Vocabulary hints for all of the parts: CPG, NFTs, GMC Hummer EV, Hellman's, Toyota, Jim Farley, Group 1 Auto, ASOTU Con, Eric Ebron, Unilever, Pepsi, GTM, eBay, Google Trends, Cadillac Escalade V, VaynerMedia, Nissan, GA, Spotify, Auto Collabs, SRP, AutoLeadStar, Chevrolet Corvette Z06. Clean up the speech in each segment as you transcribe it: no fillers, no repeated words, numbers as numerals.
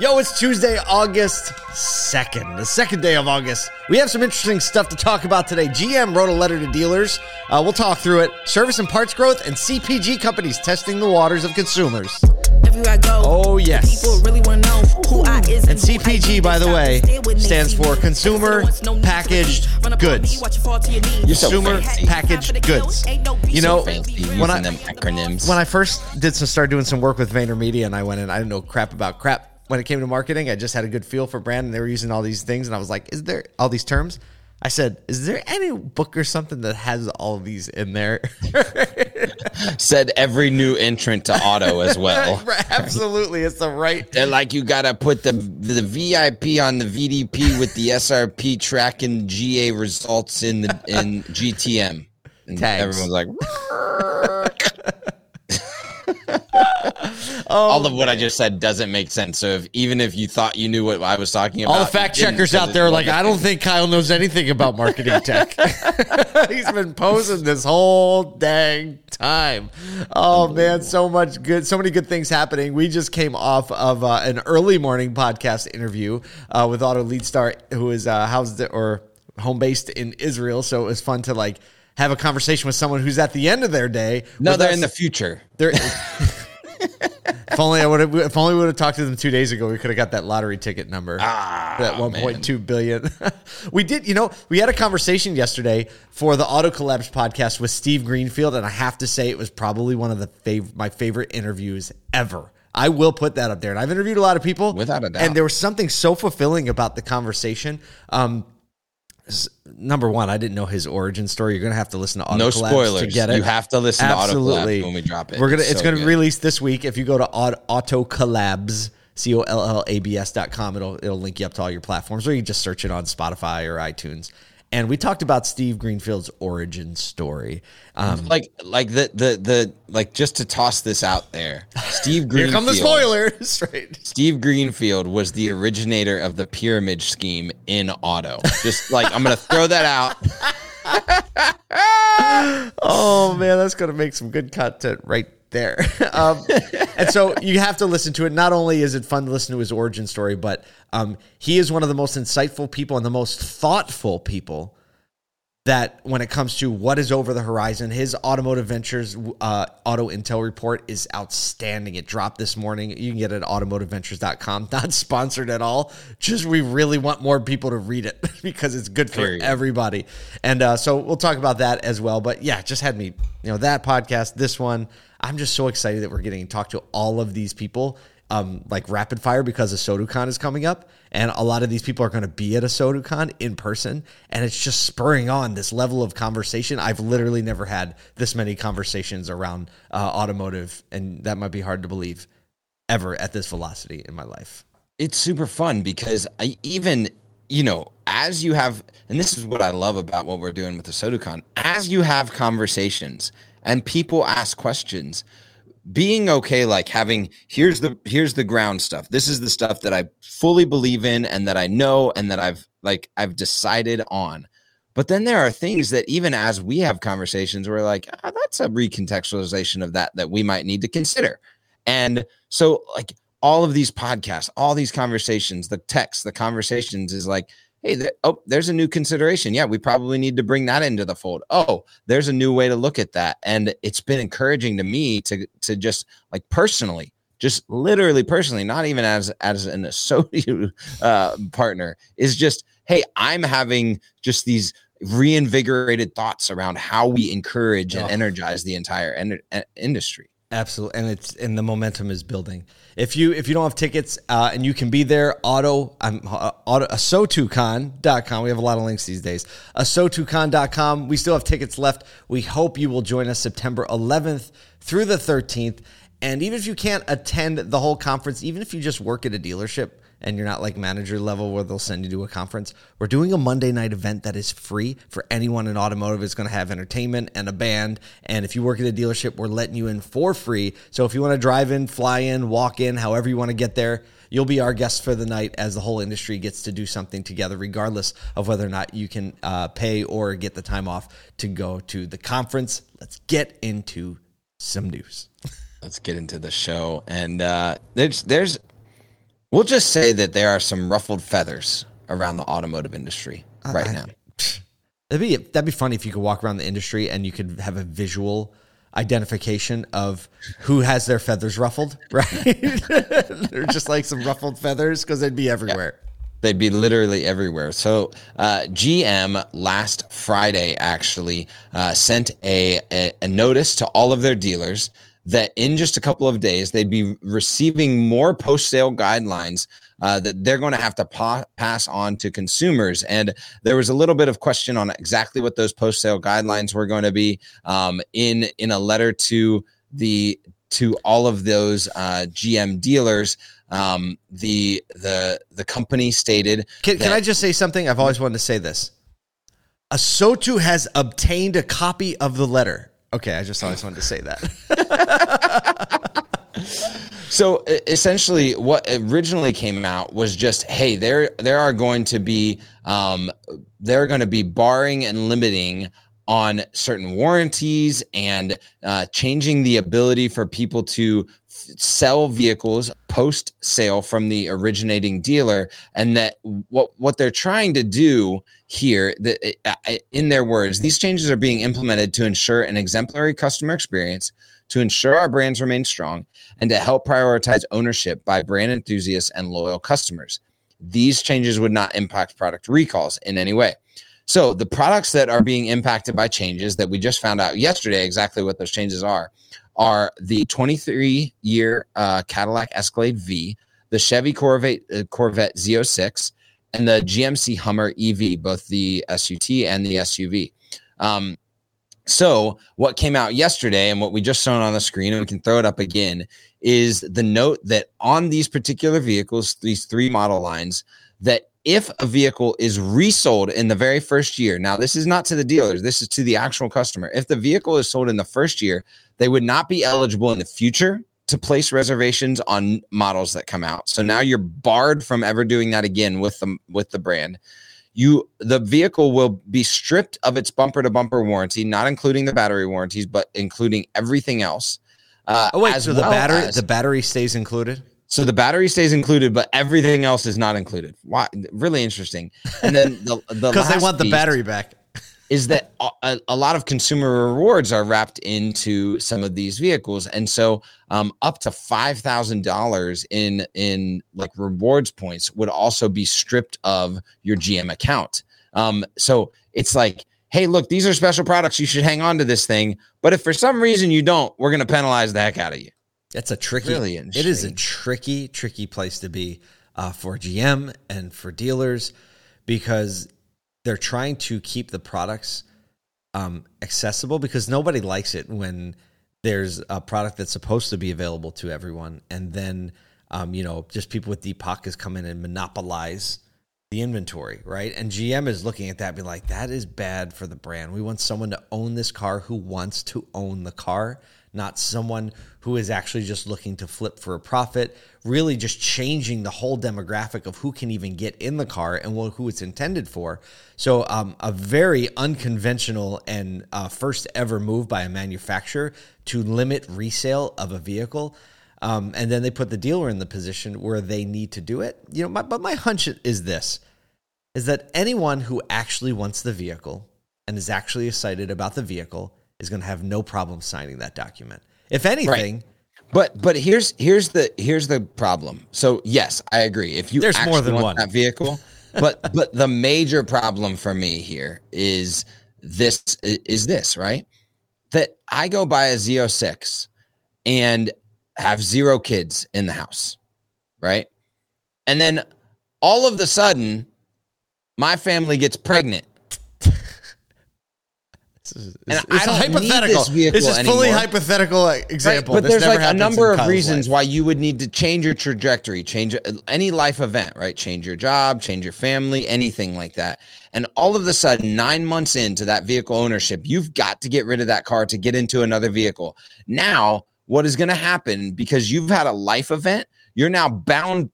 Yo, it's Tuesday, August 2nd, the second day of August. We have some interesting stuff to talk about today. GM wrote a letter to dealers. We'll talk through it. Service and parts growth and CPG companies testing the waters of consumers. Everywhere I go, oh, yes. People really want to know who I is. And CPG, by the way, stands for Consumer Packaged Goods. Consumer Packaged Goods. You know, when I first started doing some work with VaynerMedia, and I went in, I didn't know crap about crap. When it came to marketing, I just had a good feel for brand, and they were using all these things, and I was like, is there all these terms? I said, is there any book or something that has all of these in there? Said every new entrant to auto as well. Absolutely. It's the right. They're like, you got to put the VIP on the VDP with the SRP tracking GA results in GTM. And everyone's like. All of what I just said doesn't make sense. So even if you thought you knew what I was talking about. All the fact checkers out there are like, I don't think Kyle knows anything about marketing tech. He's been posing this whole dang time. Oh, man, so much good. So many good things happening. We just came off of an early morning podcast interview with AutoLeadStar, who is housed or home-based in Israel. So it was fun to like have a conversation with someone who's at the end of their day. No, they're in the future. If only we would have talked to them 2 days ago, we could have got that lottery ticket number. That 1.2 billion. We did, we had a conversation yesterday for the Auto Collabs podcast with Steve Greenfield, and I have to say it was probably one of the my favorite interviews ever. I will put that up there. And I've interviewed a lot of people. Without a doubt. And there was something so fulfilling about the conversation. Number one, I didn't know his origin story. You're going to have to listen to Auto Collabs spoilers. To get it. You have to listen to Auto Collabs when we drop it. It's going to release this week. If you go to Auto Collabs, collabs.com, it'll link you up to all your platforms, or you just search it on Spotify or iTunes. And we talked about Steve Greenfield's origin story. Just to toss this out there, Steve Greenfield. Here come the spoilers. Right? Steve Greenfield was the originator of the pyramid scheme in auto. Just like I'm gonna throw that out. Oh man, that's gonna make some good content right there. And so you have to listen to it. Not only is it fun to listen to his origin story, but he is one of the most insightful people and the most thoughtful people that when it comes to what is over the horizon. His Automotive Ventures Auto Intel Report is outstanding. It dropped this morning. You can get it at automotiveventures.com. Not sponsored at all. Just we really want more people to read it because it's good for everybody. And so we'll talk about that as well. But yeah, just had me, that podcast, this one. I'm just so excited that we're getting to talk to all of these people like rapid fire because ASOTU Con is coming up. And a lot of these people are going to be at ASOTU Con in person, and it's just spurring on this level of conversation. I've literally never had this many conversations around automotive, and that might be hard to believe ever at this velocity in my life. It's super fun because as you have, and this is what I love about what we're doing with ASOTU Con, as you have conversations and people ask questions, being okay, like having here's the ground stuff. This is the stuff that I fully believe in and that I know and that I've decided on. But then there are things that even as we have conversations, we're like, that's a recontextualization of that we might need to consider. And so like all of these podcasts, all these conversations, the text, the conversations is like, hey, there's a new consideration. Yeah, we probably need to bring that into the fold. Oh, there's a new way to look at that. And it's been encouraging to me to just like personally, just literally personally, not even as an associate partner, is just, hey, I'm having just these reinvigorated thoughts around how we encourage and energize the entire industry. Absolutely. And the momentum is building. If you don't have tickets and you can be there, ASOTUCon.com. We have a lot of links these days. ASOTUCon.com. We still have tickets left. We hope you will join us September 11th through the 13th. And even if you can't attend the whole conference, even if you just work at a dealership and you're not like manager level where they'll send you to a conference, we're doing a Monday night event that is free for anyone in automotive. It's going to have entertainment and a band. And if you work at a dealership, we're letting you in for free. So if you want to drive in, fly in, walk in, however you want to get there, you'll be our guest for the night as the whole industry gets to do something together, regardless of whether or not you can pay or get the time off to go to the conference. Let's get into some news. Let's get into the show. And there's We'll just say that there are some ruffled feathers around the automotive industry right now. That'd be funny if you could walk around the industry and you could have a visual identification of who has their feathers ruffled, right? They're just like some ruffled feathers because they'd be everywhere. Yeah. They'd be literally everywhere. So GM last Friday actually sent a notice to all of their dealers that in just a couple of days, they'd be receiving more post-sale guidelines that they're going to have to pass on to consumers. And there was a little bit of question on exactly what those post-sale guidelines were going to be in a letter to all of those GM dealers. The company stated. Can I just say something? I've always wanted to say this. ASOTU has obtained a copy of the letter. Okay, I just always wanted to say that. So essentially what originally came out was just, hey, there are going to be barring and limiting on certain warranties and changing the ability for people to sell vehicles post-sale from the originating dealer, and that what they're trying to do here, in their words, these changes are being implemented to ensure an exemplary customer experience, to ensure our brands remain strong, and to help prioritize ownership by brand enthusiasts and loyal customers. These changes would not impact product recalls in any way. So the products that are being impacted by changes that we just found out yesterday exactly what those changes are the 23-year Cadillac Escalade V, the Chevy Corvette Z06, and the GMC Hummer EV, both the SUT and the SUV. So what came out yesterday and what we just shown on the screen, and we can throw it up again, is the note that on these particular vehicles, these three model lines, that if a vehicle is resold in the very first year, now this is not to the dealers, this is to the actual customer. If the vehicle is sold in the first year, they would not be eligible in the future to place reservations on models that come out. So now you're barred from ever doing that again with the brand. The vehicle will be stripped of its bumper-to-bumper warranty, not including the battery warranties, but including everything else. The battery stays included? So the battery stays included, but everything else is not included. Wow, really interesting. And then the because they want the battery back. Is that a lot of consumer rewards are wrapped into some of these vehicles, and so up to $5,000 in like rewards points would also be stripped of your GM account. So it's like, hey, look, these are special products. You should hang on to this thing. But if for some reason you don't, we're going to penalize the heck out of you. That's a tricky. Really interesting. It is a tricky place to be for GM and for dealers, because they're trying to keep the products accessible, because nobody likes it when there's a product that's supposed to be available to everyone, and then just people with deep pockets come in and monopolize the inventory, right? And GM is looking at that and be like, that is bad for the brand. We want someone to own this car who wants to own the car, not someone who is actually just looking to flip for a profit, really just changing the whole demographic of who can even get in the car and who it's intended for. So a very unconventional and first ever move by a manufacturer to limit resale of a vehicle. And then they put the dealer in the position where they need to do it. But my hunch is this, is that anyone who actually wants the vehicle and is actually excited about the vehicle is going to have no problem signing that document. If anything, right. But here's the problem. So yes, I agree. If you there's actually more than want one that vehicle, but the major problem for me here is this, right? That I go buy a Z06 and have zero kids in the house, right? And then all of a sudden, my family gets pregnant. It's hypothetical. This is fully hypothetical example. Right, but there's like a number of reasons why you would need to change your trajectory, change any life event, right? Change your job, change your family, anything like that. And all of a sudden, 9 months into that vehicle ownership, you've got to get rid of that car to get into another vehicle. Now, what is going to happen, because you've had a life event, you're now bound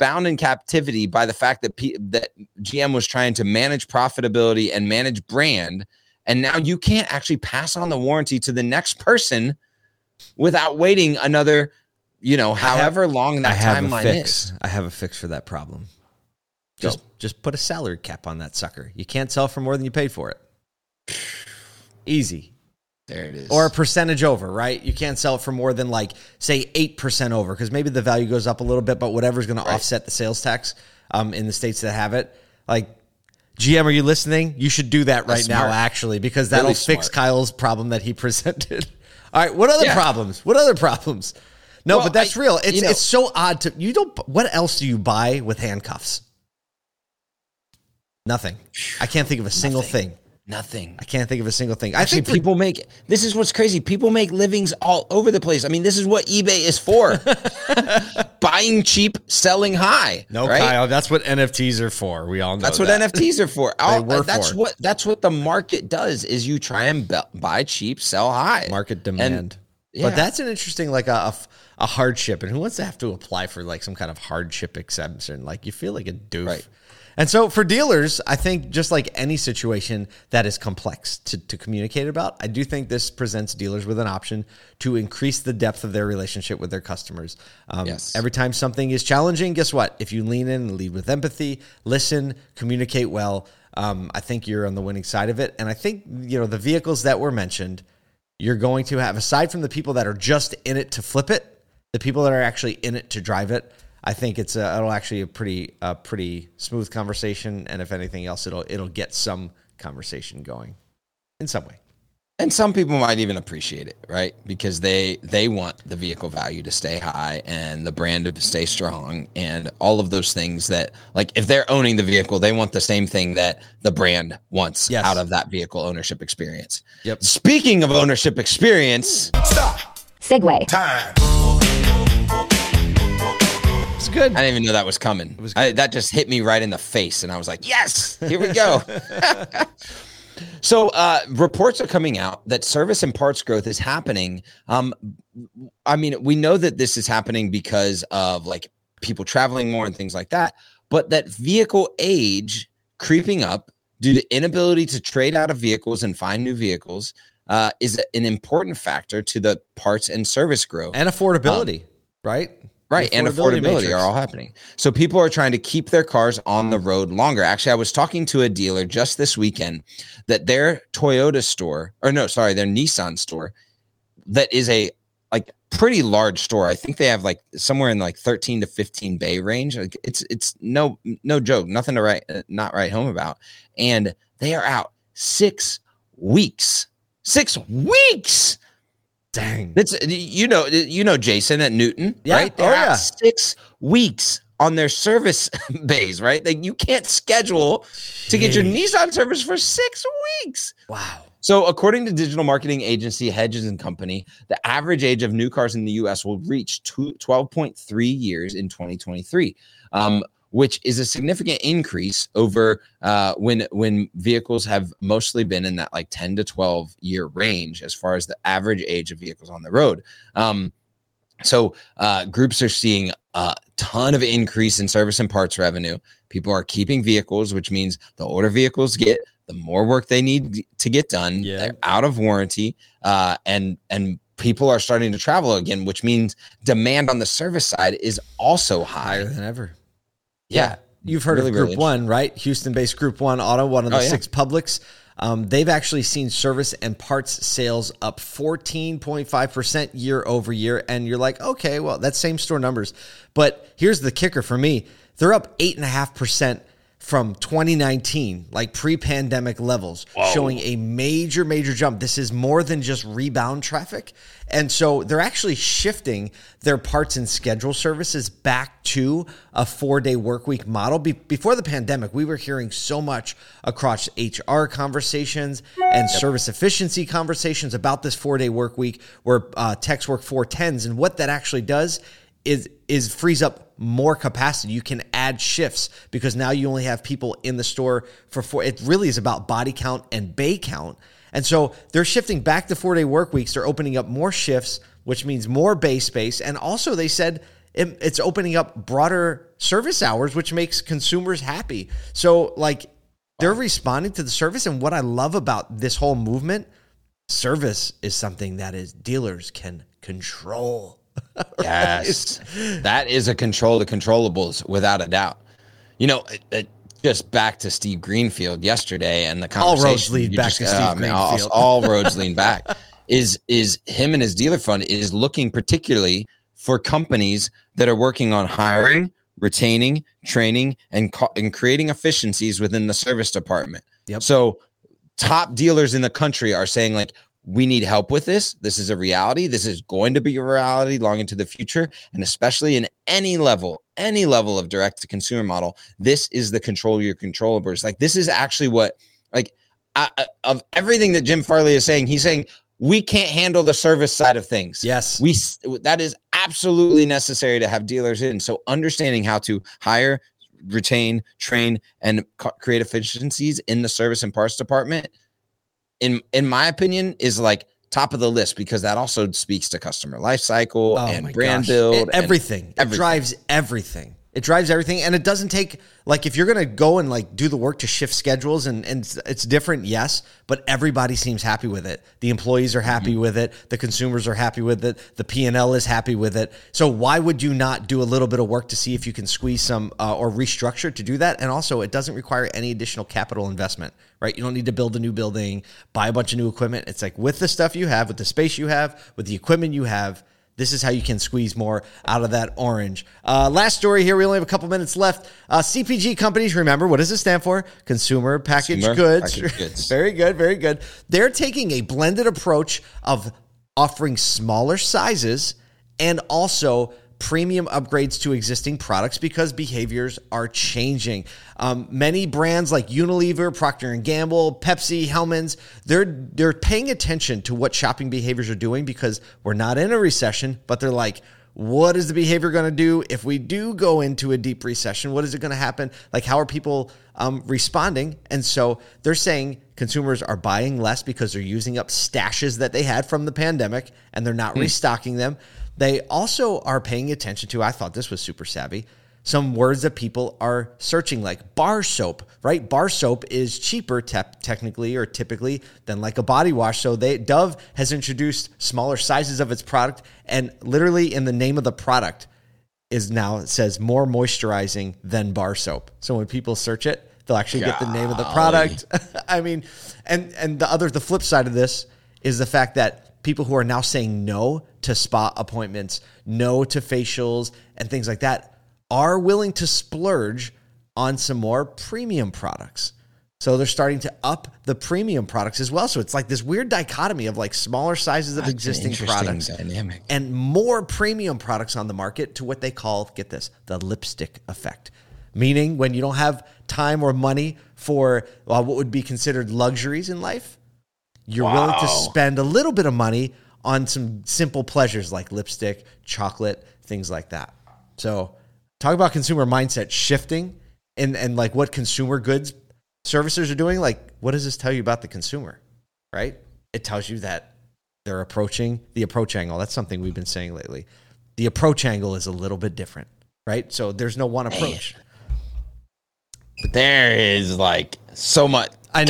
in captivity by the fact that that GM was trying to manage profitability and manage brand. And now you can't actually pass on the warranty to the next person without waiting another you know, however long that timeline is. I have a fix for that problem. Just put a salary cap on that sucker. You can't sell for more than you paid for it. Easy. There it is. Or a percentage over, right? You can't sell for more than, like, say 8% over, because maybe the value goes up a little bit, but whatever's going to offset the sales tax in the states that have it. Like, GM, are you listening? You should do that right now, actually, because that'll really fix Kyle's problem that he presented. All right, what other problems? What other problems? No, well, but that's real. It's it's so odd to you don't. What else do you buy with handcuffs? Nothing. I can't think of a single thing. Nothing. I can't think of a single thing. Actually, I think people make, this is what's crazy. People make livings all over the place. I mean, this is what eBay is for. Buying cheap, selling high. No, right? Kyle, that's what NFTs are for. We all know that's what NFTs are for. That's what the market does is you try and buy cheap, sell high. Market demand. But that's an interesting, like a hardship. And who wants to have to apply for like some kind of hardship exemption? Like you feel like a doof. Right. And so for dealers, I think just like any situation that is complex to communicate about, I do think this presents dealers with an option to increase the depth of their relationship with their customers. Every time something is challenging, guess what? If you lean in and lead with empathy, listen, communicate well, I think you're on the winning side of it. And I think, you know, the vehicles that were mentioned, you're going to have, aside from the people that are just in it to flip it, the people that are actually in it to drive it, I think it'll actually be a pretty smooth conversation, and if anything else, it'll get some conversation going in some way. And some people might even appreciate it, right? Because they want the vehicle value to stay high and the brand to stay strong and all of those things that, like, if they're owning the vehicle, they want the same thing that the brand wants out of that vehicle ownership experience. Yep. Speaking of ownership experience, stop. Segway time. It's good. I didn't even know that was coming. It was that just hit me right in the face, and I was like, yes, here we go. So reports are coming out that service and parts growth is happening. I mean, we know that this is happening because of like people traveling more and things like that, but that vehicle age creeping up due to inability to trade out of vehicles and find new vehicles is an important factor to the parts and service growth. And affordability, right? Right, and affordability are all happening. So people are trying to keep their cars on the road longer. Actually, I was talking to a dealer just this weekend that their Toyota store, their Nissan store, that is a like pretty large store. I think they have like somewhere in like 13 to 15 bay range. Like it's no joke, nothing to write home about. And they are out 6 weeks. 6 weeks. Dang. It's, you know Jason at Newton, right? They're out 6 weeks on their service bays, right? Like you can't schedule to get your Nissan service for 6 weeks. Wow. So according to digital marketing agency Hedges & Company, the average age of new cars in the U.S. will reach 12.3 years in 2023, which is a significant increase over when vehicles have mostly been in that like 10 to 12 year range as far as the average age of vehicles on the road. So groups are seeing a ton of increase in service and parts revenue. People are keeping vehicles, which means the older vehicles get, the more work they need to get done. Yeah. They're out of warranty, and people are starting to travel again, which means demand on the service side is also higher than ever. Yeah. You've heard of Group 1, right? Houston-based Group 1 Auto, one of the six publics. They've actually seen service and parts sales up 14.5% year over year. And you're like, okay, well, that's same store numbers. But here's the kicker for me. They're up 8.5% from 2019, like pre-pandemic levels, showing a major, major jump. This is more than just rebound traffic. And so they're actually shifting their parts and schedule services back to a 4-day work week model. Before the pandemic, we were hearing so much across HR conversations and service efficiency conversations about this 4-day work week where techs work 4 10s. And what that actually does is frees up more capacity. You can add shifts because now you only have people in the store for 4. It really is about body count and bay count. And so they're shifting back to 4-day work weeks. They're opening up more shifts, which means more bay space. And also they said it's opening up broader service hours, which makes consumers happy. So like they're responding to the service. And what I love about this whole movement, service is something that dealers can control. Yes. Right? That is a control of the controllables without a doubt. You know, just back to Steve Greenfield yesterday and the conversation. All roads lead back to Steve Greenfield. All roads lean back. Is him and his dealer fund is looking particularly for companies that are working on hiring, retaining, training, and creating efficiencies within the service department. Yep. So top dealers in the country are saying, like, we need help with this. This is a reality. This is going to be a reality long into the future. And especially in any level of direct to consumer model, this is the control your controllables. Like, this is actually what, like, of everything that Jim Farley is saying, he's saying we can't handle the service side of things. Yes. That is absolutely necessary to have dealers in. So understanding how to hire, retain, train, and create efficiencies in the service and parts department, in my opinion, is like top of the list, because that also speaks to customer life cycle and brand build. Everything. It drives everything. It drives everything. And it doesn't take, like, if you're going to go and, like, do the work to shift schedules and it's different. Yes. But everybody seems happy with it. The employees are happy with it. The consumers are happy with it. The P&L is happy with it. So why would you not do a little bit of work to see if you can squeeze some or restructure to do that? And also, it doesn't require any additional capital investment, right? You don't need to build a new building, buy a bunch of new equipment. It's like, with the stuff you have, with the space you have, with the equipment you have, this is how you can squeeze more out of that orange. Last story here. We only have a couple minutes left. CPG companies, remember, what does it stand for? Consumer Packaged Goods. Very good, very good. They're taking a blended approach of offering smaller sizes and also premium upgrades to existing products because behaviors are changing. Many brands like Unilever, Procter & Gamble, Pepsi, Hellman's, they're paying attention to what shopping behaviors are doing, because we're not in a recession, but they're like, what is the behavior going to do if we do go into a deep recession? What is it going to happen? Like, how are people responding? And so they're saying consumers are buying less because they're using up stashes that they had from the pandemic and they're not restocking them. They also are paying attention to, I thought this was super savvy, some words that people are searching, like bar soap, right? Bar soap is cheaper technically or typically than like a body wash. So Dove has introduced smaller sizes of its product, and literally in the name of the product is now, it says more moisturizing than bar soap. So when people search it, they'll actually get the name of the product. I mean, and the flip side of this is the fact that people who are now saying no to spa appointments, no to facials and things like that, are willing to splurge on some more premium products. So they're starting to up the premium products as well. So it's like this weird dichotomy of like smaller sizes of existing products and more premium products on the market, to what they call, get this, the lipstick effect. Meaning, when you don't have time or money for what would be considered luxuries in life, you're willing to spend a little bit of money on some simple pleasures like lipstick, chocolate, things like that. So talk about consumer mindset shifting and like what consumer goods servicers are doing. Like, what does this tell you about the consumer, right? It tells you that they're approaching the approach angle. That's something we've been saying lately. The approach angle is a little bit different, right? So there's no one approach. But there is like so much. I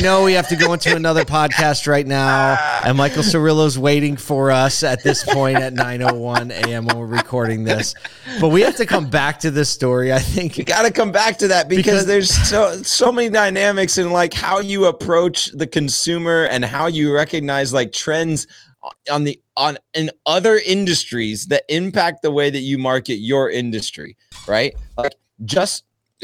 know we have to go into another podcast right now, and Michael Cirillo's waiting for us at this point at 9:01 a.m. when we're recording this. But we have to come back to this story, I think. You got to come back to that because there's so many dynamics in like how you approach the consumer and how you recognize like trends in other industries that impact the way that you market your industry, right? Like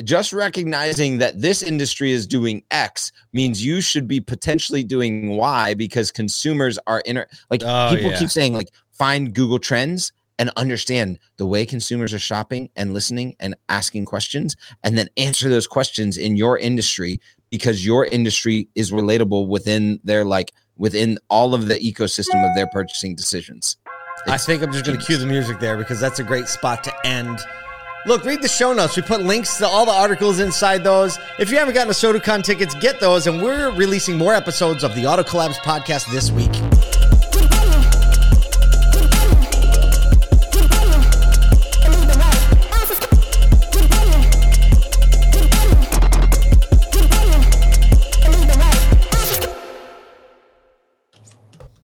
just recognizing that this industry is doing X means you should be potentially doing Y, because consumers are keep saying, like, find Google Trends and understand the way consumers are shopping and listening and asking questions, and then answer those questions in your industry, because your industry is relatable within their within all of the ecosystem of their purchasing decisions. I think I'm just going to cue the music there, because that's a great spot to end. Look, read the show notes. We put links to all the articles inside those. If you haven't gotten ASOTU Con tickets, get those. And we're releasing more episodes of the Auto Collabs podcast this week.